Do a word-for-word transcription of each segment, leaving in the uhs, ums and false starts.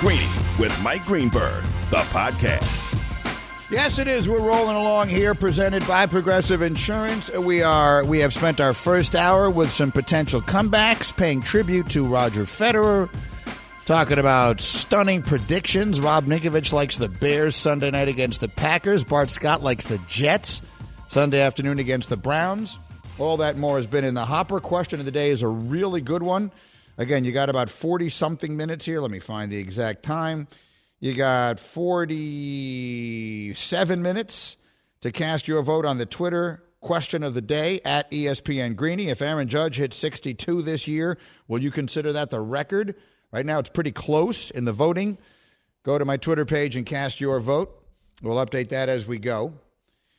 Greeny with Mike Greenberg, the podcast. Yes, it is. We're rolling along here, presented by Progressive Insurance. We are. We have spent our first hour with some potential comebacks, paying tribute to Roger Federer, talking about stunning predictions. Rob Nikovich likes the Bears Sunday night against the Packers. Bart Scott likes the Jets Sunday afternoon against the Browns. All that more has been in the hopper. Question of the day is a really good one. Again, you got about forty-something minutes here. Let me find the exact time. You got forty-seven minutes to cast your vote on the Twitter question of the day at E S P N Greeny. If Aaron Judge hit sixty-two this year, will you consider that the record? Right now, it's pretty close in the voting. Go to my Twitter page and cast your vote. We'll update that as we go.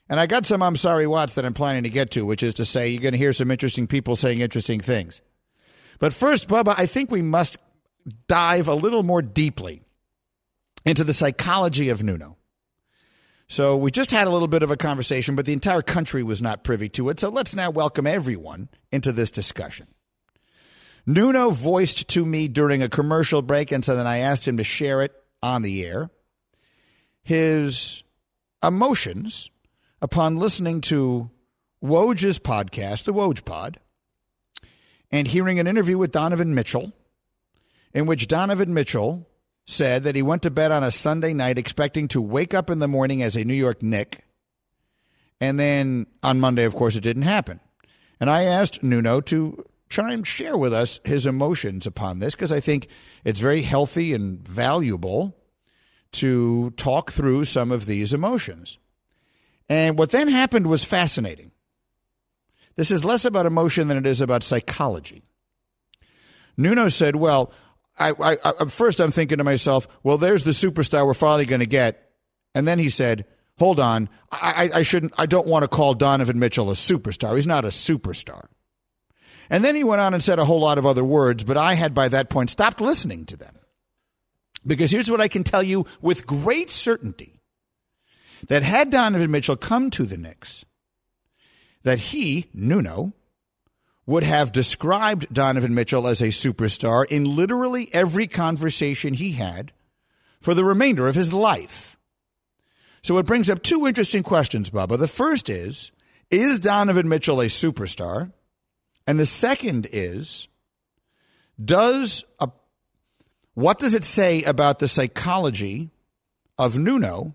And I got some I'm sorry whats that I'm planning to get to, which is to say you're going to hear some interesting people saying interesting things. But first, Bubba, I think we must dive a little more deeply into the psychology of Nuno. So we just had a little bit of a conversation, but the entire country was not privy to it. So let's now welcome everyone into this discussion. Nuno voiced to me during a commercial break, and so then I asked him to share it on the air, his emotions upon listening to Woj's podcast, the Woj Pod, and hearing an interview with Donovan Mitchell, in which Donovan Mitchell said that he went to bed on a Sunday night expecting to wake up in the morning as a New York Knick. And then on Monday, of course, it didn't happen. And I asked Nuno to try and share with us his emotions upon this, because I think it's very healthy and valuable to talk through some of these emotions. And what then happened was fascinating. This is less about emotion than it is about psychology. Nuno said, well, I, I, I, first I'm thinking to myself, well, there's the superstar we're finally going to get. And then he said, hold on, I, I, I shouldn't, I don't want to call Donovan Mitchell a superstar. He's not a superstar. And then he went on and said a whole lot of other words, but I had by that point stopped listening to them. Because here's what I can tell you with great certainty, that had Donovan Mitchell come to the Knicks, that he, Nuno, would have described Donovan Mitchell as a superstar in literally every conversation he had for the remainder of his life. So it brings up two interesting questions, Bubba. The first is, is Donovan Mitchell a superstar? And the second is, does a, what does it say about the psychology of Nuno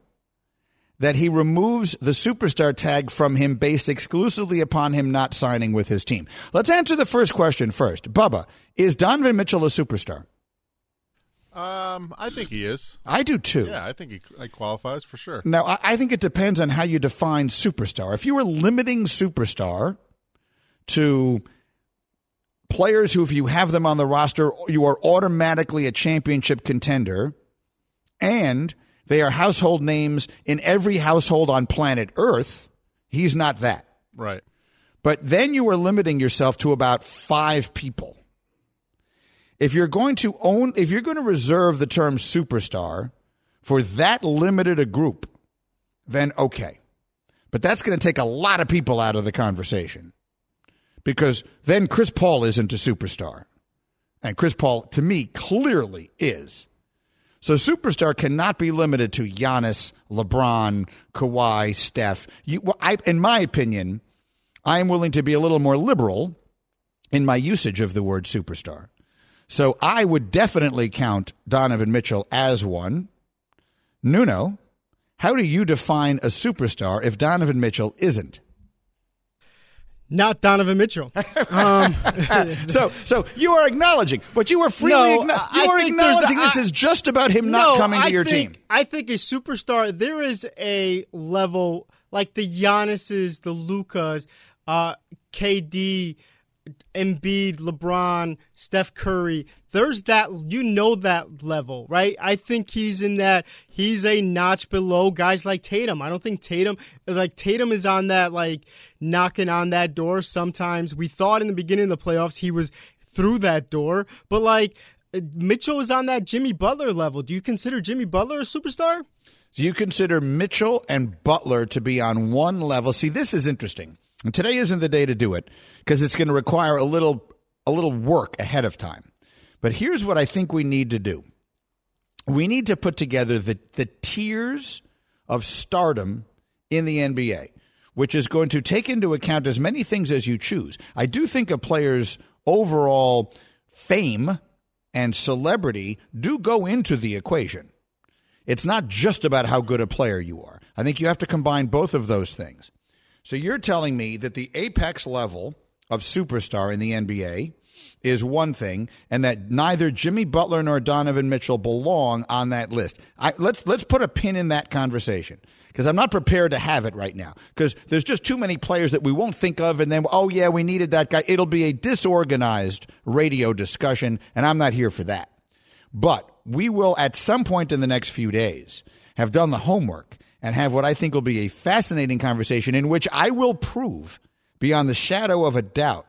that he removes the superstar tag from him based exclusively upon him not signing with his team? Let's answer the first question first. Bubba, is Donovan Mitchell a superstar? Um, I think he is. I do, too. Yeah, I think he qualifies for sure. Now, I, I think it depends on how you define superstar. If you were limiting superstar to players who, if you have them on the roster, you are automatically a championship contender, and they are household names in every household on planet Earth, he's not that. Right. But then you are limiting yourself to about five people. If you're going to own, if you're going to reserve the term superstar for that limited a group, then okay. But that's going to take a lot of people out of the conversation, because then Chris Paul isn't a superstar. And Chris Paul, to me, clearly is. So superstar cannot be limited to Giannis, LeBron, Kawhi, Steph. You, I, in my opinion, I am willing to be a little more liberal in my usage of the word superstar. So I would definitely count Donovan Mitchell as one. Nuno, how do you define a superstar if Donovan Mitchell isn't? Not Donovan Mitchell. Um, so, so you are acknowledging, but you are freely no, acknowledging. You I are acknowledging a, I, this is just about him no, not coming to I your think, team. I think a superstar. There is a level like the Giannis's, the Lukas, uh, K D, Embiid, LeBron, Steph Curry. There's that, you know, that level, right? I think he's in that. He's a notch below guys like Tatum. I don't think Tatum, like Tatum is on that, like knocking on that door. Sometimes we thought in the beginning of the playoffs, he was through that door, but like Mitchell is on that Jimmy Butler level. Do you consider Jimmy Butler a superstar? Do you consider Mitchell and Butler to be on one level? See, this is interesting. And today isn't the day to do it, because it's going to require a little, a little work ahead of time. But here's what I think we need to do. we need to put together the, the tiers of stardom in the N B A, which is going to take into account as many things as you choose. I do think a player's overall fame and celebrity do go into the equation. It's not just about how good a player you are. I think you have to combine both of those things. So you're telling me that the apex level of superstar in the N B A is one thing, and that neither Jimmy Butler nor Donovan Mitchell belong on that list. I, let's let's put a pin in that conversation, because I'm not prepared to have it right now, because there's just too many players that we won't think of, and then, oh, yeah, we needed that guy. It'll be a disorganized radio discussion, and I'm not here for that. But we will, at some point in the next few days, have done the homework and have what I think will be a fascinating conversation in which I will prove beyond the shadow of a doubt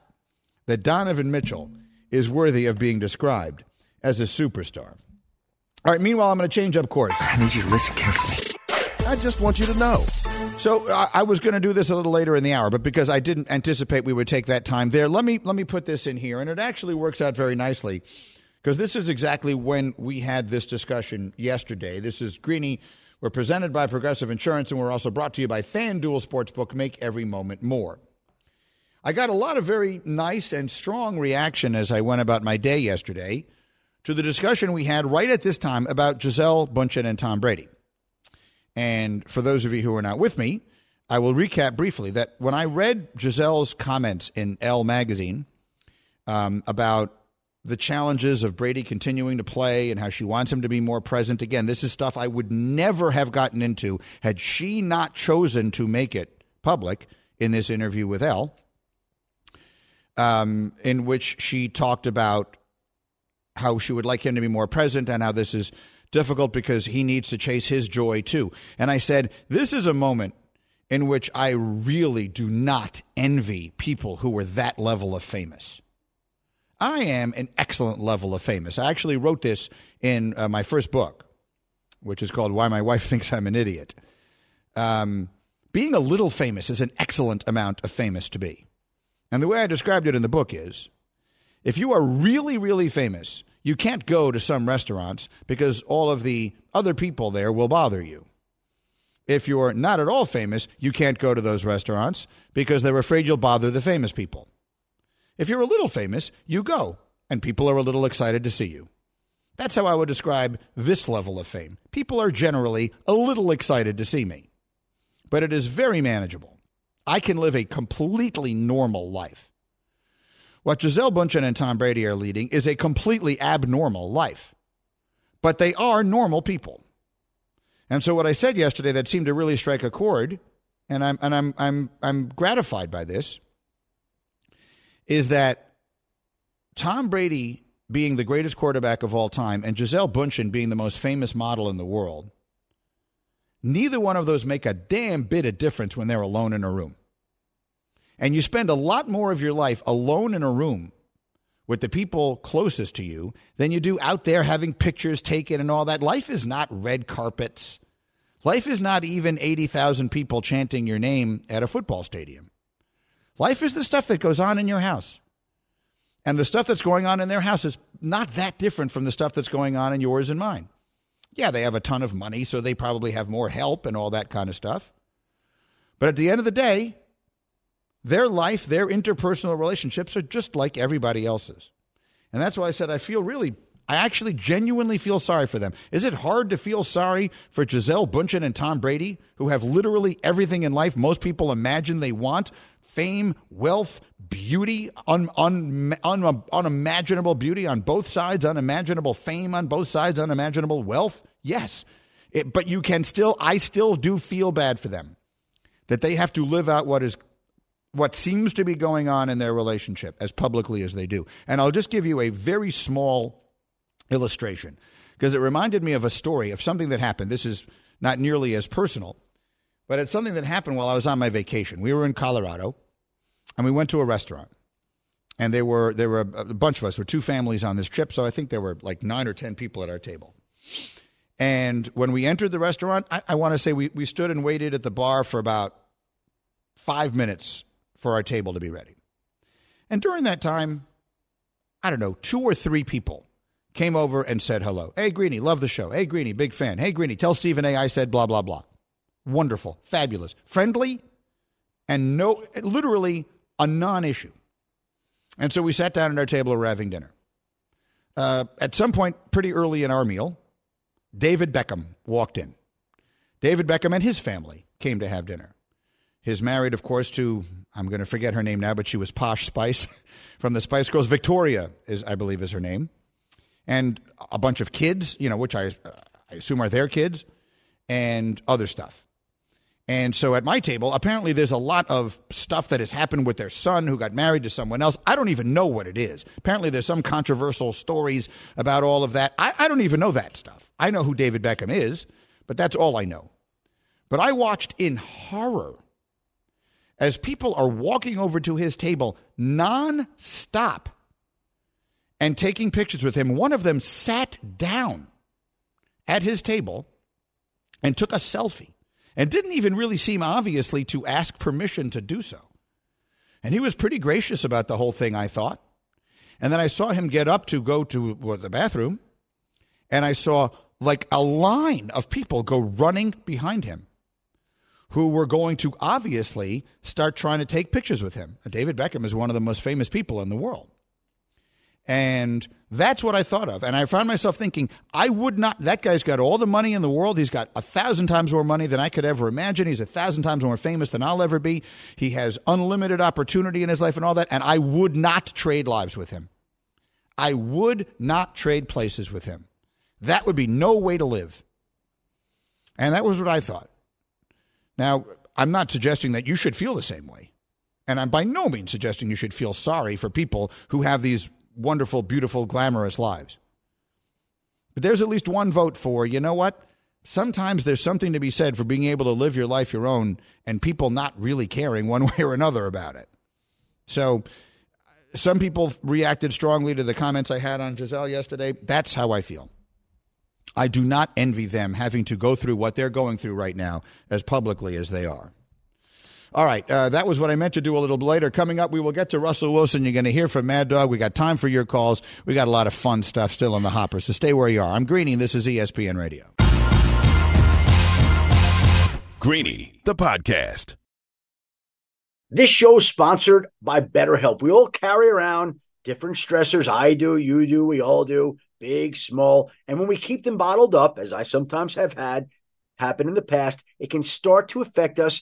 that Donovan Mitchell is worthy of being described as a superstar. All right, meanwhile, I'm going to change up course. I need you to listen carefully. I just want you to know. So I, I was going to do this a little later in the hour, but because I didn't anticipate we would take that time there, let me let me put this in here, and it actually works out very nicely, because this is exactly when we had this discussion yesterday. This is Greeny. We're presented by Progressive Insurance, and we're also brought to you by FanDuel Sportsbook. Make every moment more. I got a lot of very nice and strong reaction as I went about my day yesterday to the discussion we had right at this time about Gisele Bündchen and Tom Brady. And for those of you who are not with me, I will recap briefly that when I read Gisele's comments in Elle magazine um, about the challenges of Brady continuing to play and how she wants him to be more present, again, this is stuff I would never have gotten into had she not chosen to make it public in this interview with Elle. Um, in which she talked about how she would like him to be more present and how this is difficult because he needs to chase his joy too. And I said, this is a moment in which I really do not envy people who were that level of famous. I am an excellent level of famous. I actually wrote this in uh, my first book, which is called Why My Wife Thinks I'm an Idiot. Um, being a little famous is an excellent amount of famous to be. And the way I described it in the book is, if you are really, really famous, you can't go to some restaurants because all of the other people there will bother you. If you're not at all famous, you can't go to those restaurants because they're afraid you'll bother the famous people. If you're a little famous, you go, and people are a little excited to see you. That's how I would describe this level of fame. People are generally a little excited to see me, but it is very manageable. I can live a completely normal life. What Gisele Bündchen and Tom Brady are leading is a completely abnormal life. But they are normal people. And so what I said yesterday that seemed to really strike a chord, and I'm and I'm I'm I'm gratified by this, is that Tom Brady being the greatest quarterback of all time and Gisele Bündchen being the most famous model in the world, neither one of those make a damn bit of difference when they're alone in a room. And you spend a lot more of your life alone in a room with the people closest to you than you do out there having pictures taken and all that. Life is not red carpets. Life is not even eighty thousand people chanting your name at a football stadium. Life is the stuff that goes on in your house. And the stuff that's going on in their house is not that different from the stuff that's going on in yours and mine. Yeah, they have a ton of money, so they probably have more help and all that kind of stuff. But at the end of the day, their life, their interpersonal relationships are just like everybody else's. And that's why I said I feel really, I actually genuinely feel sorry for them. Is it hard to feel sorry for Gisele Bündchen and Tom Brady, who have literally everything in life most people imagine they want? Fame, wealth, beauty, un, un, un, un, unimaginable beauty on both sides, unimaginable fame on both sides, unimaginable wealth. Yes, it, but you can still, I still do feel bad for them that they have to live out what is, what seems to be going on in their relationship as publicly as they do. And I'll just give you a very small illustration because it reminded me of a story of something that happened. This is not nearly as personal, but it's something that happened while I was on my vacation. We were in Colorado. And we went to a restaurant, and there were there were a bunch of us. There were two families on this trip, so I think there were like nine or ten people at our table. And when we entered the restaurant, I, I want to say we, we stood and waited at the bar for about five minutes for our table to be ready. And during that time, I don't know, two or three people came over and said hello. Hey, Greeny, love the show. Hey, Greeny, big fan. Hey, Greeny, tell Stephen A I said blah, blah, blah. Wonderful, fabulous, friendly, and no, literally a non-issue. And so we sat down at our table, we're having dinner. Uh, at some point, pretty early in our meal, David Beckham walked in. David Beckham and his family came to have dinner. He's married, of course, to, I'm going to forget her name now, but she was Posh Spice from the Spice Girls. Victoria, is I believe, is her name. And a bunch of kids, you know, which I, uh, I assume are their kids, and other stuff. And so at my table, apparently there's a lot of stuff that has happened with their son who got married to someone else. I don't even know what it is. Apparently there's some controversial stories about all of that. I, I don't even know that stuff. I know who David Beckham is, but that's all I know. But I watched in horror as people are walking over to his table nonstop and taking pictures with him. One of them sat down at his table and took a selfie. And didn't even really seem obviously to ask permission to do so. And he was pretty gracious about the whole thing, I thought. And then I saw him get up to go to well, the bathroom. And I saw like a line of people go running behind him who were going to obviously start trying to take pictures with him. David Beckham is one of the most famous people in the world. And that's what I thought of. And I found myself thinking, I would not, that guy's got all the money in the world. He's got a thousand times more money than I could ever imagine. He's a thousand times more famous than I'll ever be. He has unlimited opportunity in his life and all that. And I would not trade lives with him. I would not trade places with him. That would be no way to live. And that was what I thought. Now, I'm not suggesting that you should feel the same way. And I'm by no means suggesting you should feel sorry for people who have these wonderful, beautiful, glamorous lives. But there's at least one vote for, you know what? Sometimes there's something to be said for being able to live your life your own and people not really caring one way or another about it. So some people reacted strongly to the comments I had on Gisele yesterday. That's how I feel. I do not envy them having to go through what they're going through right now as publicly as they are. All right, uh, that was what I meant to do a little later. Coming up, we will get to Russell Wilson. You're going to hear from Mad Dog. We got time for your calls. We got a lot of fun stuff still in the hopper, so stay where you are. I'm Greeny. This is E S P N Radio. Greeny, the podcast. This show is sponsored by BetterHelp. We all carry around different stressors. I do, you do, we all do, big, small. And when we keep them bottled up, as I sometimes have had happen in the past, it can start to affect us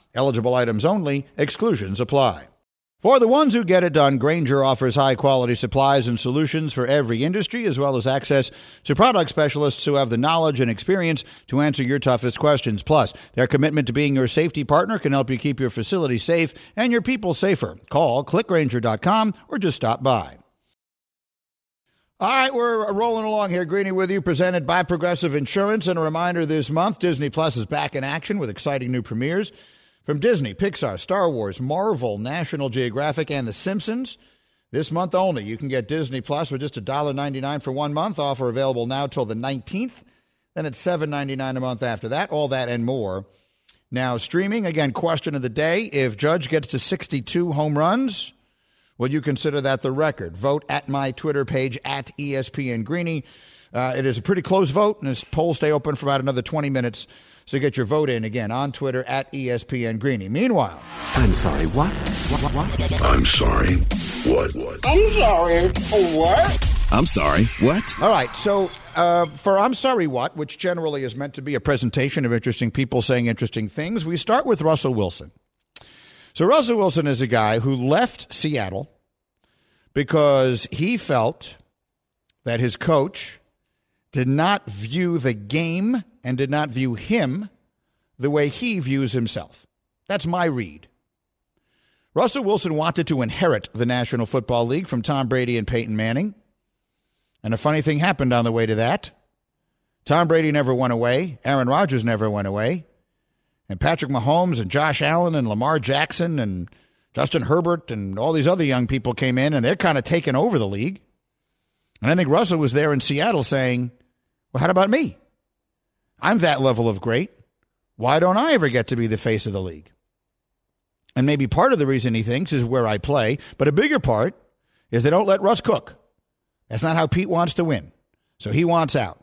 Eligible items only. Exclusions apply. For the ones who get it done, Grainger offers high-quality supplies and solutions for every industry, as well as access to product specialists who have the knowledge and experience to answer your toughest questions. Plus, their commitment to being your safety partner can help you keep your facility safe and your people safer. Call, click grainger dot com, or just stop by. All right, we're rolling along here. Greeny with you, presented by Progressive Insurance. And a reminder this month, Disney Plus is back in action with exciting new premieres. From Disney, Pixar, Star Wars, Marvel, National Geographic, and The Simpsons, This month only, you can get Disney Plus for just one dollar ninety-nine for one month. Offer available now till the nineteenth. Then it's seven dollars ninety-nine a month after that. All that and more. Now, streaming, again, question of the day. If Judge gets to sixty-two home runs, will you consider that the record? Vote at my Twitter page, at E S P N Greeny. Uh, it is a pretty close vote, and this polls stay open for about another twenty minutes. So get your vote in again on Twitter, at E S P N Greeny. Meanwhile. I'm sorry, what? What, what, what? I'm sorry, what, what? I'm sorry, what? I'm sorry, what? All right, so uh, for I'm sorry, what, which generally is meant to be a presentation of interesting people saying interesting things, we start with Russell Wilson. So Russell Wilson is a guy who left Seattle because he felt that his coach did not view the game and did not view him the way he views himself. That's my read. Russell Wilson wanted to inherit the National Football League from Tom Brady and Peyton Manning. And a funny thing happened on the way to that. Tom Brady never went away. Aaron Rodgers never went away. And Patrick Mahomes and Josh Allen and Lamar Jackson and Justin Herbert and all these other young people came in, and they're kind of taking over the league. And I think Russell was there in Seattle saying, well, how about me? I'm that level of great. Why don't I ever get to be the face of the league? And maybe part of the reason he thinks is where I play, but a bigger part is they don't let Russ cook. That's not how Pete wants to win. So he wants out.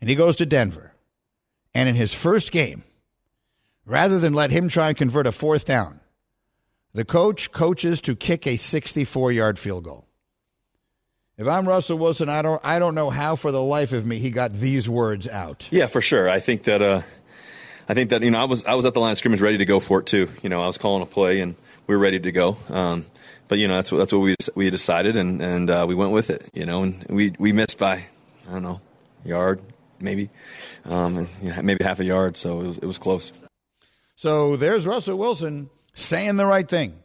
And he goes to Denver. And in his first game, rather than let him try and convert a fourth down, the coach coaches to kick a sixty-four-yard field goal. If I'm Russell Wilson, I don't I don't know how for the life of me he got these words out. Yeah, for sure. I think that uh, I think that you know I was I was at the line of scrimmage ready to go for it too. You know, I was calling a play and we were ready to go. Um, but you know that's what that's what we we decided and and uh, we went with it. You know, and we we missed by I don't know yard maybe um, maybe half a yard. So it was, it was close. So there's Russell Wilson saying the right thing.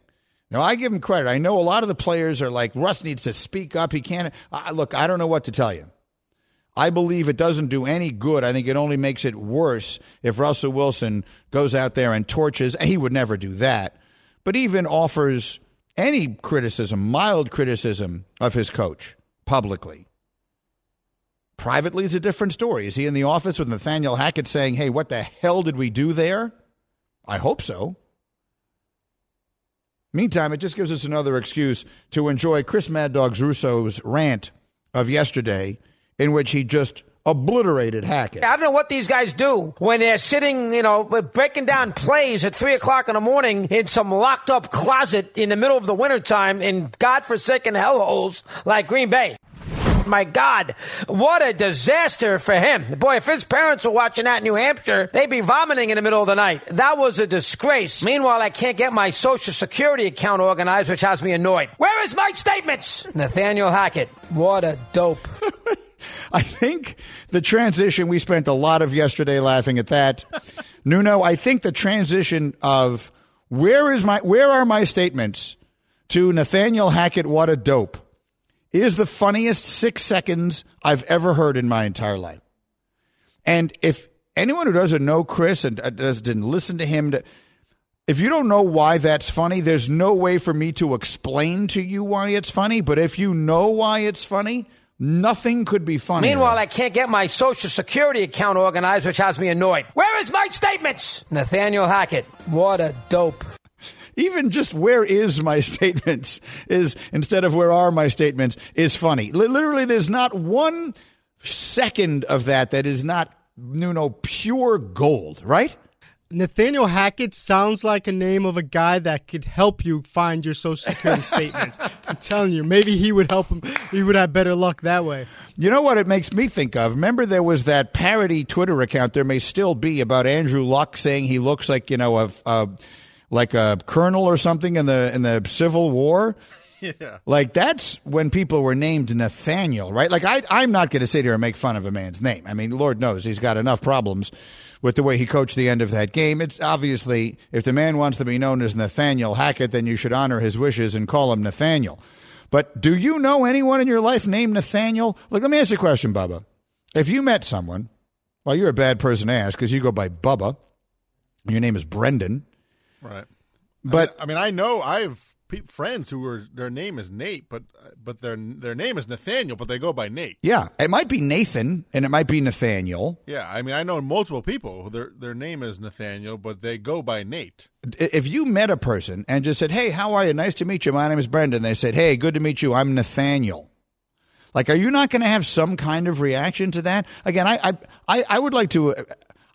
Now, I give him credit. I know a lot of the players are like, Russ needs to speak up. He can't. Uh, look, I don't know what to tell you. I believe it doesn't do any good. I think it only makes it worse if Russell Wilson goes out there and torches. He would never do that. But even offers any criticism, mild criticism of his coach publicly. Privately is a different story. Is he in the office with Nathaniel Hackett saying, hey, what the hell did we do there? I hope so. Meantime, it just gives us another excuse to enjoy Chris Mad Dog Russo's rant of yesterday in which he just obliterated Hackett. I don't know what these guys do when they're sitting, you know, breaking down plays at three o'clock in the morning in some locked-up closet in the middle of the wintertime in godforsaken hellholes like Green Bay. My God, what a disaster for him. Boy, if his parents were watching that in New Hampshire, they'd be vomiting in the middle of the night. That was a disgrace. Meanwhile, I can't get my Social Security account organized, which has me annoyed. Where is my statements? Nathaniel Hackett, what a dope. I think the transition, we spent a lot of yesterday laughing at that. Nuno, I think the transition of where is my, where are my statements to Nathaniel Hackett, what a dope. Is the funniest six seconds I've ever heard in my entire life. And if anyone who doesn't know Chris and doesn't listen to him, to, if you don't know why that's funny, there's no way for me to explain to you why it's funny. But if you know why it's funny, nothing could be funny. Meanwhile, I can't get my Social Security account organized, which has me annoyed. Where is my statements? Nathaniel Hackett, what a dope. Even just where is my statements is instead of where are my statements is funny. L- literally, there's not one second of that that is not, you know, pure gold, right? Nathaniel Hackett sounds like a name of a guy that could help you find your Social Security statements. I'm telling you, maybe he would help him. He would have better luck that way. You know what it makes me think of? Remember there was that parody Twitter account, there may still be, about Andrew Luck saying he looks like, you know, a... a like a colonel or something in the in the Civil War. Yeah. Like, that's when people were named Nathaniel, right? Like, I, I'm not going to sit here and make fun of a man's name. I mean, Lord knows he's got enough problems with the way he coached the end of that game. It's obviously, if the man wants to be known as Nathaniel Hackett, then you should honor his wishes and call him Nathaniel. But do you know anyone in your life named Nathaniel? Look, let me ask you a question, Bubba. If you met someone, well, you're a bad person to ask because you go by Bubba. Your name is Brendan. Right. But I mean, I mean, I know I've pe- friends who are their name is Nate, but but their their name is Nathaniel, but they go by Nate. Yeah, it might be Nathan and it might be Nathaniel. Yeah, I mean, I know multiple people who their their name is Nathaniel, but they go by Nate. If you met a person and just said, "Hey, how are you? Nice to meet you. My name is Brendan." They said, "Hey, good to meet you. I'm Nathaniel." Like, are you not going to have some kind of reaction to that? Again, I I I would like to.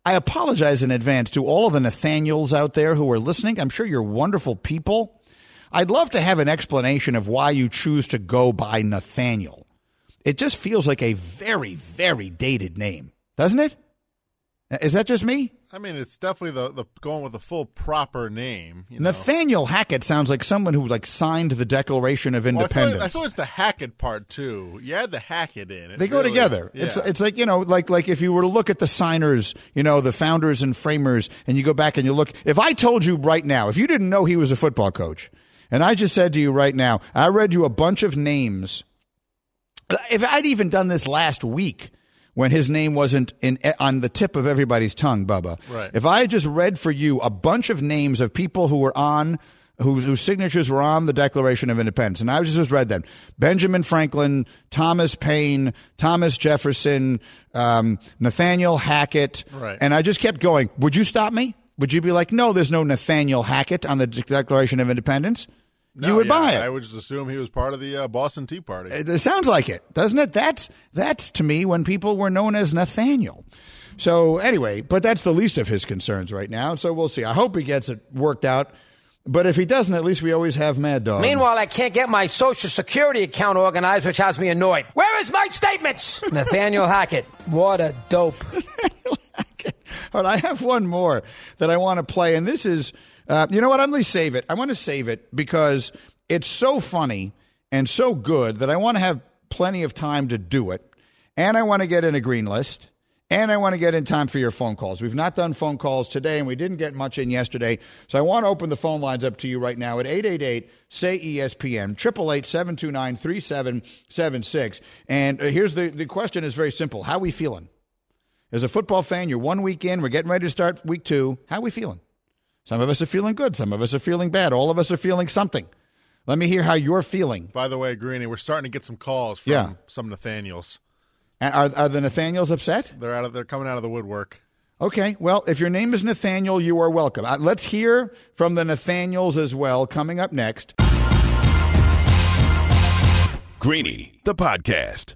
I apologize in advance to all of the Nathaniels out there who are listening. I'm sure you're wonderful people. I'd love to have an explanation of why you choose to go by Nathaniel. It just feels like a very, very dated name, doesn't it? Is that just me? I mean, it's definitely the, the going with the full proper name. You know? Nathaniel Hackett sounds like someone who like signed the Declaration of Independence. Well, I, thought, I thought it's the Hackett part too. You had the Hackett in it. They go really, together. Yeah. It's it's like, you know, like like if you were to look at the signers, you know, the founders and framers, and you go back and you look. If I told you right now, if you didn't know he was a football coach, and I just said to you right now, I read you a bunch of names. If I'd even done this last week, when his name wasn't in on the tip of everybody's tongue, Bubba. Right. If I just read for you a bunch of names of people who were on, whose, whose signatures were on the Declaration of Independence, and I just, just read them, Benjamin Franklin, Thomas Paine, Thomas Jefferson, um, Nathaniel Hackett, right. And I just kept going, would you stop me? Would you be like, no, there's no Nathaniel Hackett on the Declaration of Independence? No, you would yeah, buy it. I would just assume he was part of the uh, Boston Tea Party. It sounds like it, doesn't it? That's that's to me when people were known as Nathaniel. So anyway, but that's the least of his concerns right now. So we'll see. I hope he gets it worked out. But if he doesn't, at least we always have Mad Dog. Meanwhile, I can't get my Social Security account organized, which has me annoyed. Where is my statements? Nathaniel Hackett. What a dope. All right, I have one more that I want to play, and this is... Uh, you know what? I'm going to save it. I want to save it because it's so funny and so good that I want to have plenty of time to do it. And I want to get in a green list. And I want to get in time for your phone calls. We've not done phone calls today, and we didn't get much in yesterday. So I want to open the phone lines up to you right now at eight eight eight, S A Y, E S P N, eight eight eight, seven two nine, three seven seven six. And here's the, the question is very simple. How we feeling? As a football fan, you're one week in. We're getting ready to start week two. How we feeling? Some of us are feeling good. Some of us are feeling bad. All of us are feeling something. Let me hear how you're feeling. By the way, Greeny, we're starting to get some calls from yeah. some Nathaniels. And are are the Nathaniels upset? They're out of, they're coming out of the woodwork. Okay. Well, if your name is Nathaniel, you are welcome. Uh, let's hear from the Nathaniels as well. Coming up next, Greeny, the podcast.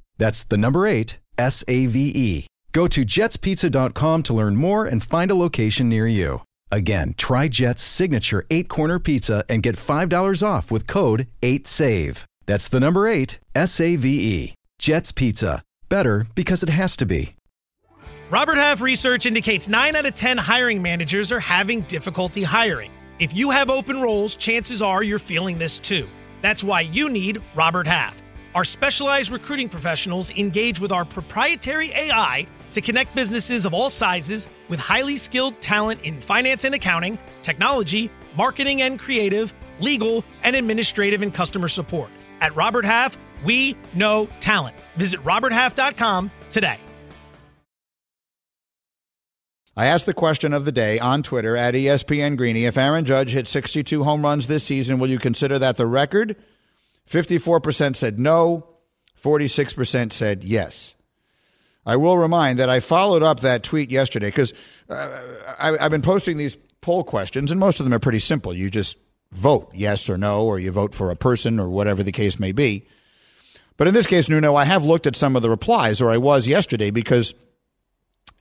That's the number eight, S A V E. Go to jets pizza dot com to learn more and find a location near you. Again, try Jet's signature eight-corner pizza and get five dollars off with code eight save. That's the number eight, S A V E. Jet's Pizza. Better because it has to be. Robert Half research indicates nine out of ten hiring managers are having difficulty hiring. If you have open roles, chances are you're feeling this too. That's why you need Robert Half. Our specialized recruiting professionals engage with our proprietary A I to connect businesses of all sizes with highly skilled talent in finance and accounting, technology, marketing and creative, legal, and administrative and customer support. At Robert Half, we know talent. Visit robert half dot com today. I asked the question of the day on Twitter at E S P N Greeny. If Aaron Judge hit sixty-two home runs this season, will you consider that the record? fifty-four percent said no. forty-six percent said yes. I will remind that I followed up that tweet yesterday because uh, I've been posting these poll questions, and most of them are pretty simple. You just vote yes or no, or you vote for a person or whatever the case may be. But in this case, Nuno, I have looked at some of the replies, or I was yesterday, because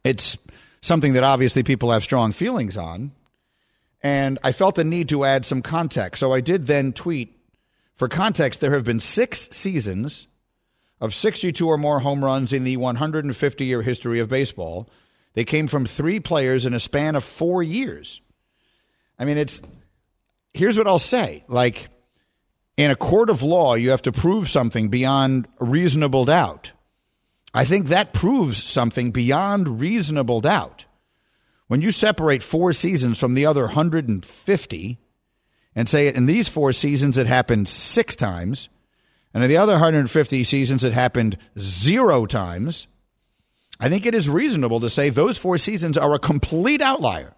it's something that obviously people have strong feelings on. And I felt the need to add some context. So I did then tweet, for context, there have been six seasons of sixty-two or more home runs in the one hundred fifty-year history of baseball. They came from three players in a span of four years. I mean, it's here's what I'll say. Like, in a court of law, you have to prove something beyond reasonable doubt. I think that proves something beyond reasonable doubt. When you separate four seasons from the other one hundred fifty and say in these four seasons it happened six times, and in the other one hundred fifty seasons it happened zero times, I think it is reasonable to say those four seasons are a complete outlier.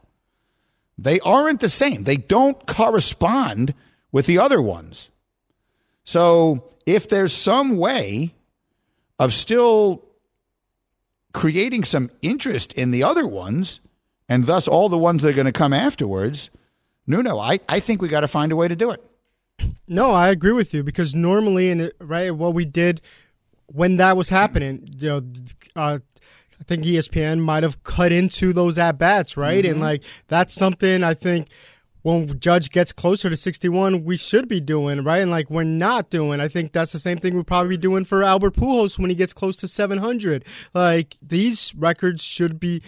They aren't the same. They don't correspond with the other ones. So if there's some way of still creating some interest in the other ones, and thus all the ones that are going to come afterwards, Nuno, I, I think we got to find a way to do it. No, I agree with you, because normally, in right, what we did when that was happening, you know, uh, I think E S P N might have cut into those at-bats, right? Mm-hmm. And like that's something I think when Judge gets closer to sixty-one, we should be doing, right? And like we're not doing. I think that's the same thing we'll probably be doing for Albert Pujols when he gets close to seven hundred. Like these records should be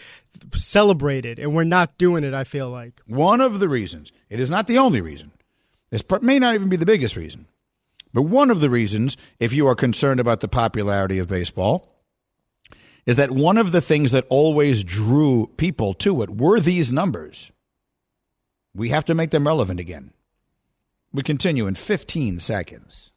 celebrated, and we're not doing it, I feel like. One of the reasons, it is not the only reason, this may not even be the biggest reason, but one of the reasons, if you are concerned about the popularity of baseball, is that one of the things that always drew people to it were these numbers. We have to make them relevant again. We continue in fifteen seconds.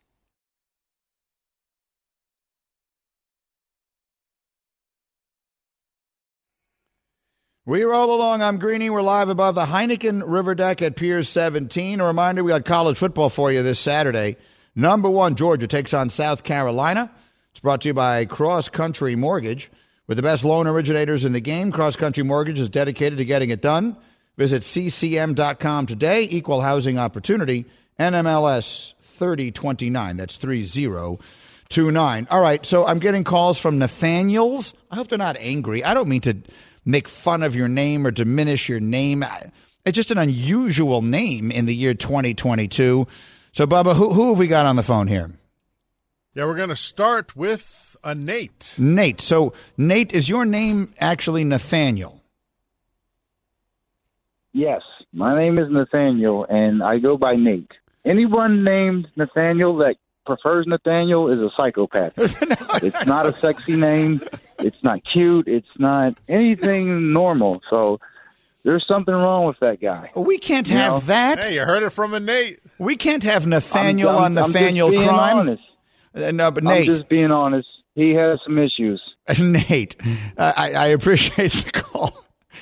We roll along. I'm Greeny. We're live above the Heineken River Deck at Pier seventeen. A reminder, we got college football for you this Saturday. Number one, Georgia takes on South Carolina. It's brought to you by Cross Country Mortgage. With the best loan originators in the game, Cross Country Mortgage is dedicated to getting it done. Visit C C M dot com today. Equal housing opportunity. N M L S thirty twenty-nine. That's three oh two nine. All right, so I'm getting calls from Nathaniels. I hope they're not angry. I don't mean to make fun of your name or diminish your name. It's just an unusual name in the year twenty twenty-two. So, Bubba, who, who have we got on the phone here? Yeah, we're going to start with a Nate. Nate. So, Nate, is your name actually Nathaniel? Yes, my name is Nathaniel, and I go by Nate. Anyone named Nathaniel that prefers Nathaniel is a psychopath. It's not a sexy name. It's not cute. It's not anything normal. So there's something wrong with that guy. We can't you have know? That. Hey, you heard it from a Nate. We can't have Nathaniel I'm, I'm, on Nathaniel I'm just being crime. Honest. Uh, no, but Nate. I'm just being honest. He has some issues. Nate, uh, I, I appreciate the call.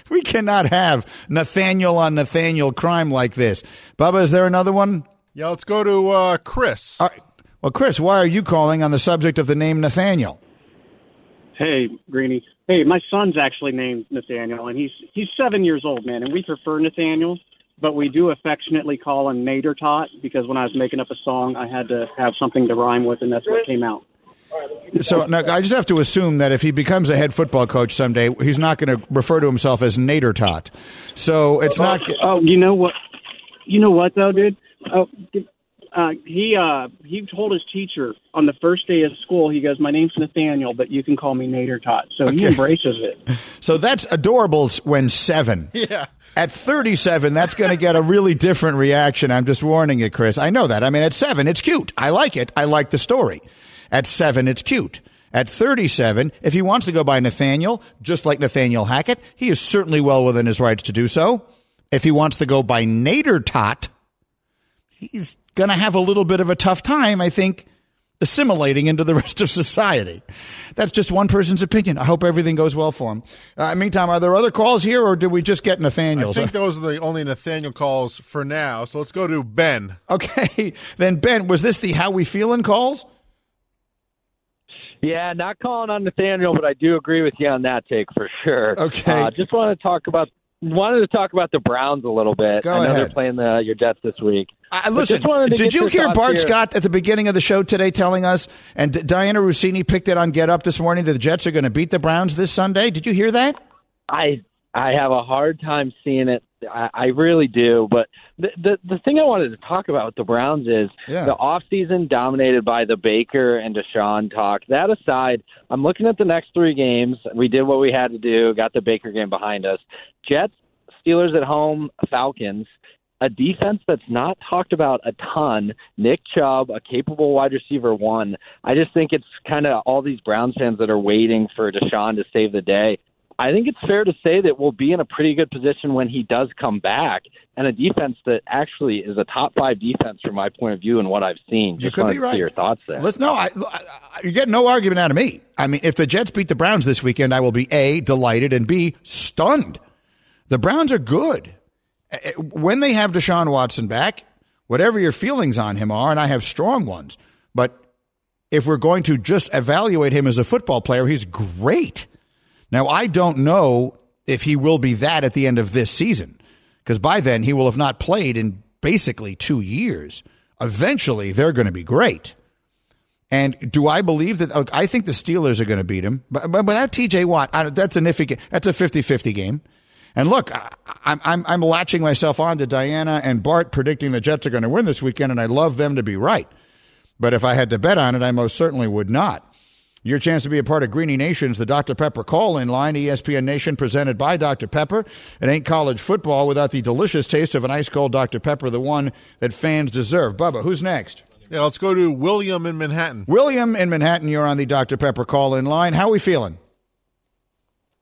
We cannot have Nathaniel on Nathaniel crime like this. Bubba, is there another one? Yeah, let's go to uh, Chris. All right. Well, Chris, why are you calling on the subject of the name Nathaniel? Hey, Greeny. Hey, my son's actually named Nathaniel, and he's he's seven years old, man, and we prefer Nathaniel, but we do affectionately call him Nader Tot, because when I was making up a song, I had to have something to rhyme with, and that's what came out. So now, I just have to assume that if he becomes a head football coach someday, he's not going to refer to himself as Nader Tot. So it's not. Oh, you know what? You know what though, dude? Oh, uh, he uh, he told his teacher on the first day of school. He goes, "My name's Nathaniel, but you can call me Nader Tot." So okay. He embraces it. So that's adorable when seven. Yeah. At thirty-seven, that's going to get a really different reaction. I'm just warning you, Chris. I know that. I mean, at seven, it's cute. I like it. I like the story. At seven, it's cute. At thirty-seven, if he wants to go by Nathaniel, just like Nathaniel Hackett, he is certainly well within his rights to do so. If he wants to go by Nader Tot, he's going to have a little bit of a tough time, I think, assimilating into the rest of society. That's just one person's opinion. I hope everything goes well for him. Uh, meantime, are there other calls here, or did we just get Nathaniel? I think those are the only Nathaniel calls for now, so let's go to Ben. Okay, then Ben, was this the how we feeling calls? Yeah, not calling on Nathaniel, but I do agree with you on that take for sure. Okay. Uh, just want to talk about wanted to talk about the Browns a little bit. Go I know ahead. They're playing the, your Jets this week. Uh, listen, did you hear Bart here. Scott at the beginning of the show today telling us, and D- Diana Rossini picked it on Get Up this morning, that the Jets are going to beat the Browns this Sunday? Did you hear that? I I have a hard time seeing it. I, I really do. But the, the the thing I wanted to talk about with the Browns is yeah. the offseason dominated by the Baker and Deshaun talk. That aside, I'm looking at the next three games. We did what we had to do, got the Baker game behind us. Jets, Steelers at home, Falcons, a defense that's not talked about a ton, Nick Chubb, a capable wide receiver one. I just think it's kind of all these Browns fans that are waiting for Deshaun to save the day. I think it's fair to say that we'll be in a pretty good position when he does come back, and a defense that actually is a top five defense from my point of view and what I've seen. Just you could be right. Your thoughts there. Let's no, I, I, you get no argument out of me. I mean, if the Jets beat the Browns this weekend, I will be A, delighted, and B, stunned. The Browns are good. When they have Deshaun Watson back, whatever your feelings on him are, and I have strong ones, but if we're going to just evaluate him as a football player, he's great. Now, I don't know if he will be that at the end of this season, because by then he will have not played in basically two years. Eventually, they're going to be great. And do I believe that? I think the Steelers are going to beat him. But without T J Watt, that's a nifty, that's a fifty-fifty game. And look, I'm, I'm, I'm latching myself on to Diana and Bart predicting the Jets are going to win this weekend, and I love them to be right. But if I had to bet on it, I most certainly would not. Your chance to be a part of Greeny Nation's the Doctor Pepper call-in line, E S P N Nation, presented by Doctor Pepper. It ain't college football without the delicious taste of an ice-cold Doctor Pepper, the one that fans deserve. Bubba, who's next? Yeah, let's go to William in Manhattan. William in Manhattan, you're on the Doctor Pepper call-in line. How are we feeling?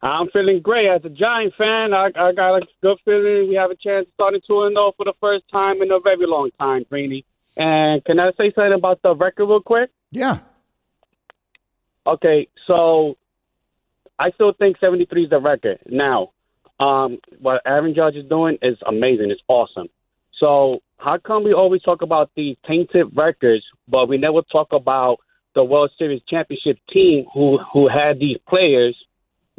I'm feeling great. As a Giant fan, I, I got a good feeling we have a chance of starting two and oh for the first time in a very long time, Greeny. And can I say something about the record real quick? Yeah. Okay, so I still think seventy-three is the record. Now, um, what Aaron Judge is doing is amazing. It's awesome. So how come we always talk about the tainted records, but we never talk about the World Series championship team who, who had these players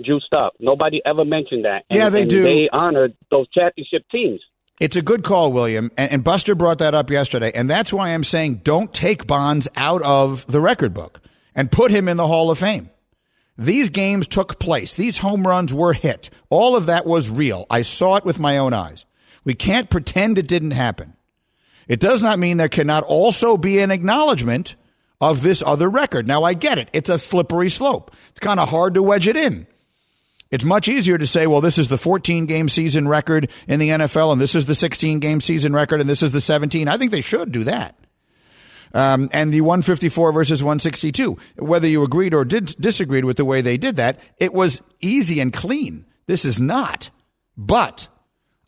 juiced up? Nobody ever mentioned that. And, yeah, they and do. They honored those championship teams. It's a good call, William, and, and Buster brought that up yesterday, and that's why I'm saying don't take Bonds out of the record book and put him in the Hall of Fame. These games took place. These home runs were hit. All of that was real. I saw it with my own eyes. We can't pretend it didn't happen. It does not mean there cannot also be an acknowledgement of this other record. Now, I get it. It's a slippery slope. It's kind of hard to wedge it in. It's much easier to say, well, this is the fourteen-game season record in the N F L, and this is the sixteen-game season record, and this is the seventeen. I think they should do that. Um, and the one fifty-four versus one sixty-two, whether you agreed or did, disagreed with the way they did that, it was easy and clean. This is not. But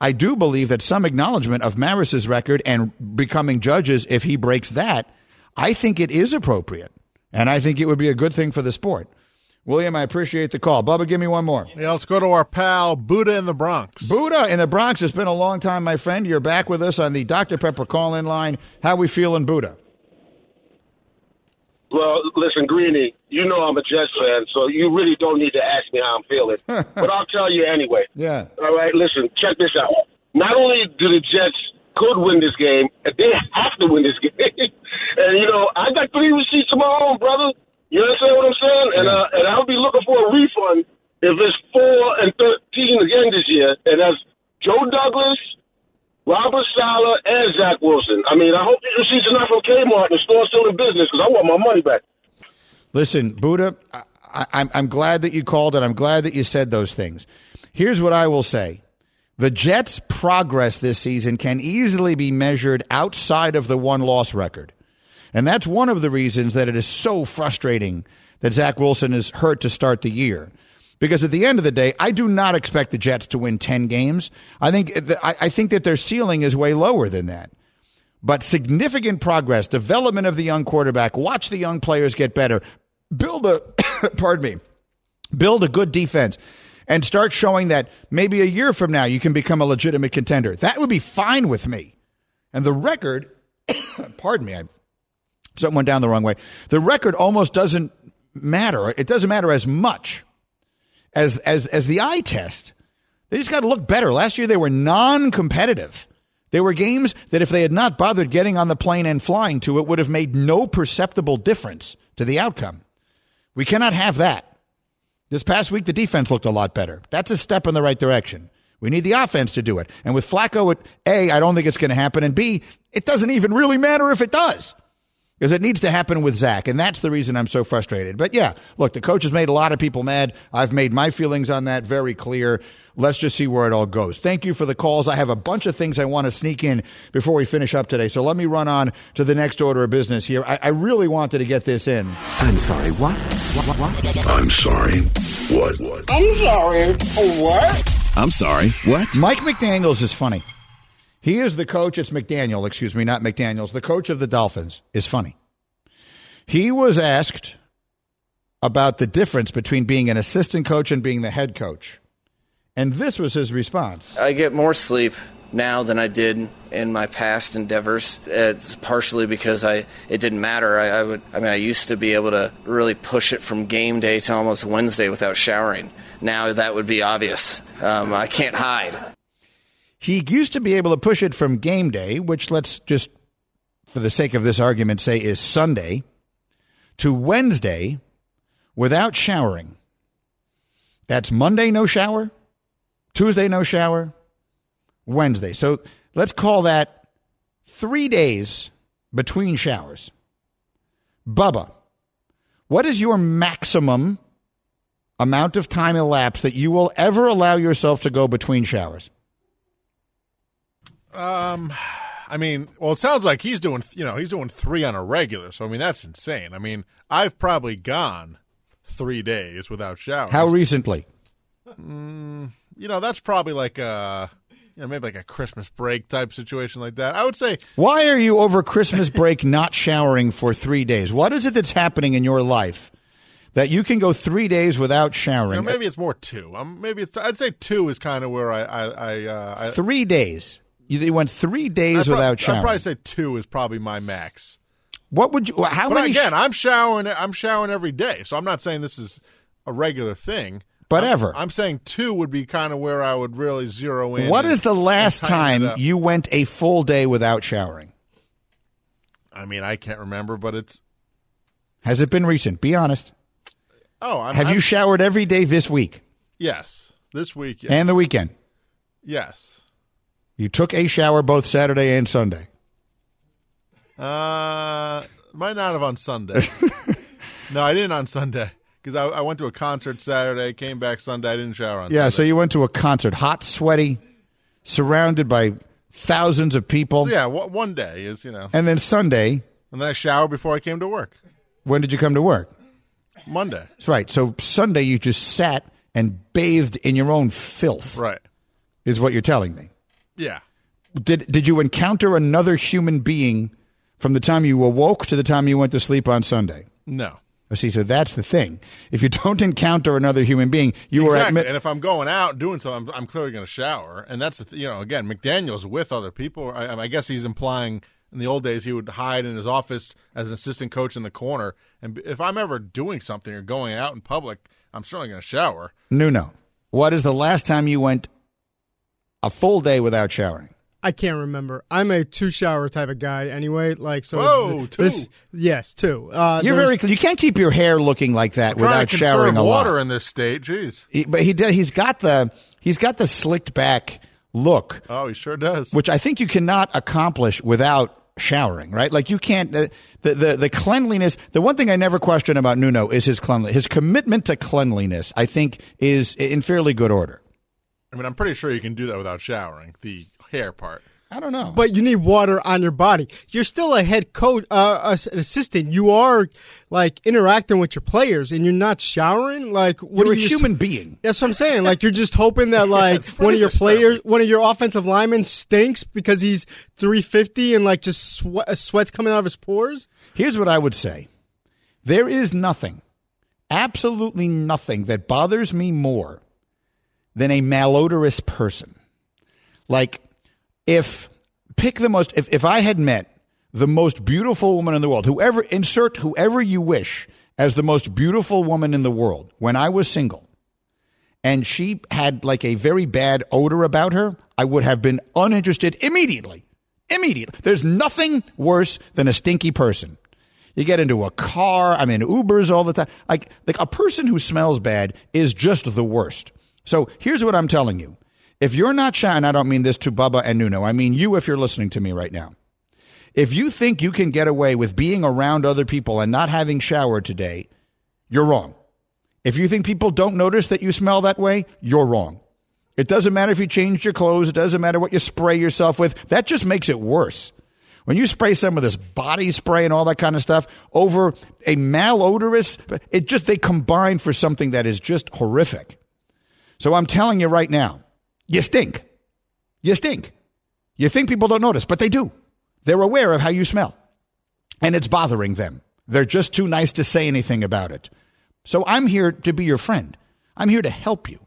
I do believe that some acknowledgement of Maris's record and becoming judges, if he breaks that, I think it is appropriate. And I think it would be a good thing for the sport. William, I appreciate the call. Bubba, give me one more. Yeah, let's go to our pal, Buddha in the Bronx. Buddha in the Bronx. It's been a long time, my friend. You're back with us on the Doctor Pepper call-in line. How we feeling, Buddha? Well, listen, Greeny, you know I'm a Jets fan, so you really don't need to ask me how I'm feeling. But I'll tell you anyway. Yeah. All right, listen, check this out. Not only do the Jets could win this game, they have to win this game. And, you know, I got three receipts of my own, brother. You understand what I'm saying? And, yeah. uh, and I'll be looking for a refund if it's four and thirteen again this year. And that's Joe Douglas, Robert Saleh, and Zach Wilson. I mean, I hope the receipts are not from Kmart and the store's still in business because I want my money back. Listen, Buddha, I, I, I'm glad that you called and I'm glad that you said those things. Here's what I will say. The Jets' progress this season can easily be measured outside of the one-loss record. And that's one of the reasons that it is so frustrating that Zach Wilson is hurt to start the year. Because at the end of the day, I do not expect the Jets to win ten games. I think I think that their ceiling is way lower than that. But significant progress, development of the young quarterback, watch the young players get better, build a, pardon me, build a good defense, and start showing that maybe a year from now you can become a legitimate contender. That would be fine with me. And the record, pardon me, I, something went down the wrong way. The record almost doesn't matter. It doesn't matter as much as as as the eye test. They just got to look better. Last year they were non-competitive. They were games that if they had not bothered getting on the plane and flying to it would have made no perceptible difference to the outcome. We cannot have that. This past week, the defense looked a lot better. That's a step in the right direction. We need the offense to do it. And with Flacco at A, I don't think it's going to happen. And B, it doesn't even really matter if it does, because it needs to happen with Zach. And that's the reason I'm so frustrated. But yeah, look, the coach has made a lot of people mad. I've made my feelings on that very clear. Let's just see where it all goes. Thank you for the calls. I have a bunch of things I want to sneak in before we finish up today. So let me run on to the next order of business here. I, I really wanted to get this in. I'm sorry, what? What, what, what? I'm sorry, what, what? I'm sorry, what? I'm sorry, what? Mike McDaniels is funny. He is the coach. It's McDaniel, excuse me, not McDaniels. The coach of the Dolphins is funny. He was asked about the difference between being an assistant coach and being the head coach. And this was his response. I get more sleep now than I did in my past endeavors. It's partially because I it didn't matter. I, I would I mean I used to be able to really push it from game day to almost Wednesday without showering. Now that would be obvious. Um, I can't hide. He used to be able to push it from game day, which let's just, for the sake of this argument, say is Sunday, to Wednesday without showering. That's Monday, no shower. Tuesday, no shower. Wednesday. So let's call that three days between showers. Bubba, what is your maximum amount of time elapsed that you will ever allow yourself to go between showers? Um, I mean, well, it sounds like he's doing, you know, he's doing three on a regular. So, I mean, that's insane. I mean, I've probably gone three days without showers. How recently? Mm, you know, that's probably like a, you know, maybe like a Christmas break type situation like that. I would say. Why are you over Christmas break not showering for three days? What is it that's happening in your life that you can go three days without showering? You know, maybe it's more two. Um, maybe it's, I'd say two is kind of where I, I, I, uh, I three days. You went three days probably, without showering. I'd probably say two is probably my max. What would you? How but many? Again, sh- I'm showering. I'm showering every day, so I'm not saying this is a regular thing. But I'm, ever, I'm saying two would be kind of where I would really zero in. What and, is the last time you went a full day without showering? I mean, I can't remember, but it's. Has it been recent? Be honest. Oh, I'm, have I'm, you showered every day this week? Yes, this week yes. And the weekend. Yes. You took a shower both Saturday and Sunday. Uh, might not have on Sunday. No, I didn't on Sunday because I, I went to a concert Saturday, came back Sunday. I didn't shower on yeah, Sunday. Yeah, so you went to a concert, hot, sweaty, surrounded by thousands of people. So yeah, w- one day is, you know. And then Sunday. And then I showered before I came to work. When did you come to work? Monday. That's right. So Sunday you just sat and bathed in your own filth. Right. Is what you're telling me. Yeah. Did did you encounter another human being from the time you awoke to the time you went to sleep on Sunday? No. Oh, see, so that's the thing. If you don't encounter another human being, you exactly. are at admit- and if I'm going out doing something, I'm, I'm clearly going to shower. And that's, the th- you know, again, McDaniel's with other people. I, I guess he's implying in the old days he would hide in his office as an assistant coach in the corner. And if I'm ever doing something or going out in public, I'm certainly going to shower. Nuno, what is the last time you went a full day without showering? I can't remember. I'm a two-shower type of guy anyway. Like so. Whoa, two. This, yes, two. Uh, You're very. You can't keep your hair looking like that I'm without to showering a lot. Water in this state, jeez. He, but he does. He's got the. He's got the slicked back look. Oh, he sure does. Which I think you cannot accomplish without showering, right? Like you can't. Uh, the the the cleanliness. The one thing I never question about Nuno is his cleanliness. His commitment to cleanliness, I think, is in fairly good order. I mean, I'm pretty sure you can do that without showering, the hair part. I don't know. But you need water on your body. You're still a head coach, uh, an assistant. You are, like, interacting with your players, and you're not showering. Like, what you're are you a human just, being. That's what I'm saying. Like, you're just hoping that, like, one of your players, one of your offensive linemen stinks because he's three fifty and, like, just sweat, sweat's coming out of his pores. Here's what I would say. There is nothing, absolutely nothing, that bothers me more than a malodorous person. Like, if pick the most, if, if I had met the most beautiful woman in the world, whoever, insert whoever you wish as the most beautiful woman in the world when I was single, and she had like a very bad odor about her, I would have been uninterested immediately. Immediately. There's nothing worse than a stinky person. You get into a car. I'm in Ubers all the time. Like, like a person who smells bad is just the worst. So here's what I'm telling you. If you're not shy, and I don't mean this to Bubba and Nuno, I mean you if you're listening to me right now. If you think you can get away with being around other people and not having showered today, you're wrong. If you think people don't notice that you smell that way, you're wrong. It doesn't matter if you changed your clothes. It doesn't matter what you spray yourself with. That just makes it worse. When you spray some of this body spray and all that kind of stuff over a malodorous, it just, they combine for something that is just horrific. So I'm telling you right now, you stink. You stink. You think people don't notice, but they do. They're aware of how you smell. And it's bothering them. They're just too nice to say anything about it. So I'm here to be your friend. I'm here to help you.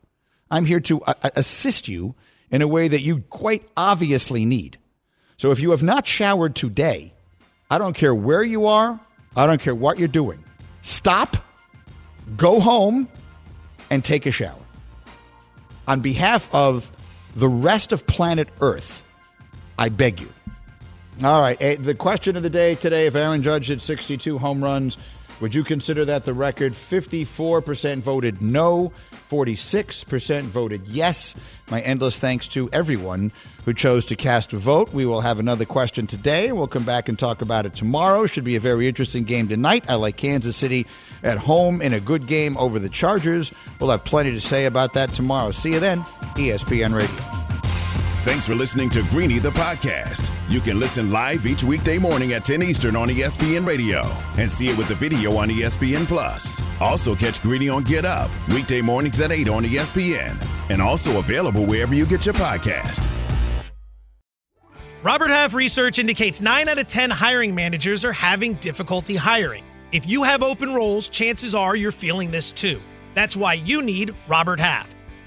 I'm here to uh, assist you in a way that you quite obviously need. So if you have not showered today, I don't care where you are. I don't care what you're doing. Stop, go home, and take a shower. On behalf of the rest of planet Earth, I beg you. All right. The question of the day today, if Aaron Judge hit sixty-two home runs, would you consider that the record? fifty-four percent voted no, forty-six percent voted yes. My endless thanks to everyone who chose to cast a vote. We will have another question today. We'll come back and talk about it tomorrow. Should be a very interesting game tonight. I like Kansas City at home in a good game over the Chargers. We'll have plenty to say about that tomorrow. See you then. E S P N Radio. Thanks for listening to Greeny the Podcast. You can listen live each weekday morning at ten Eastern on E S P N Radio and see it with the video on E S P N Plus. Also catch Greeny on Get Up, weekday mornings at eight on E S P N, and also available wherever you get your podcast. Robert Half research indicates nine out of ten hiring managers are having difficulty hiring. If you have open roles, chances are you're feeling this too. That's why you need Robert Half.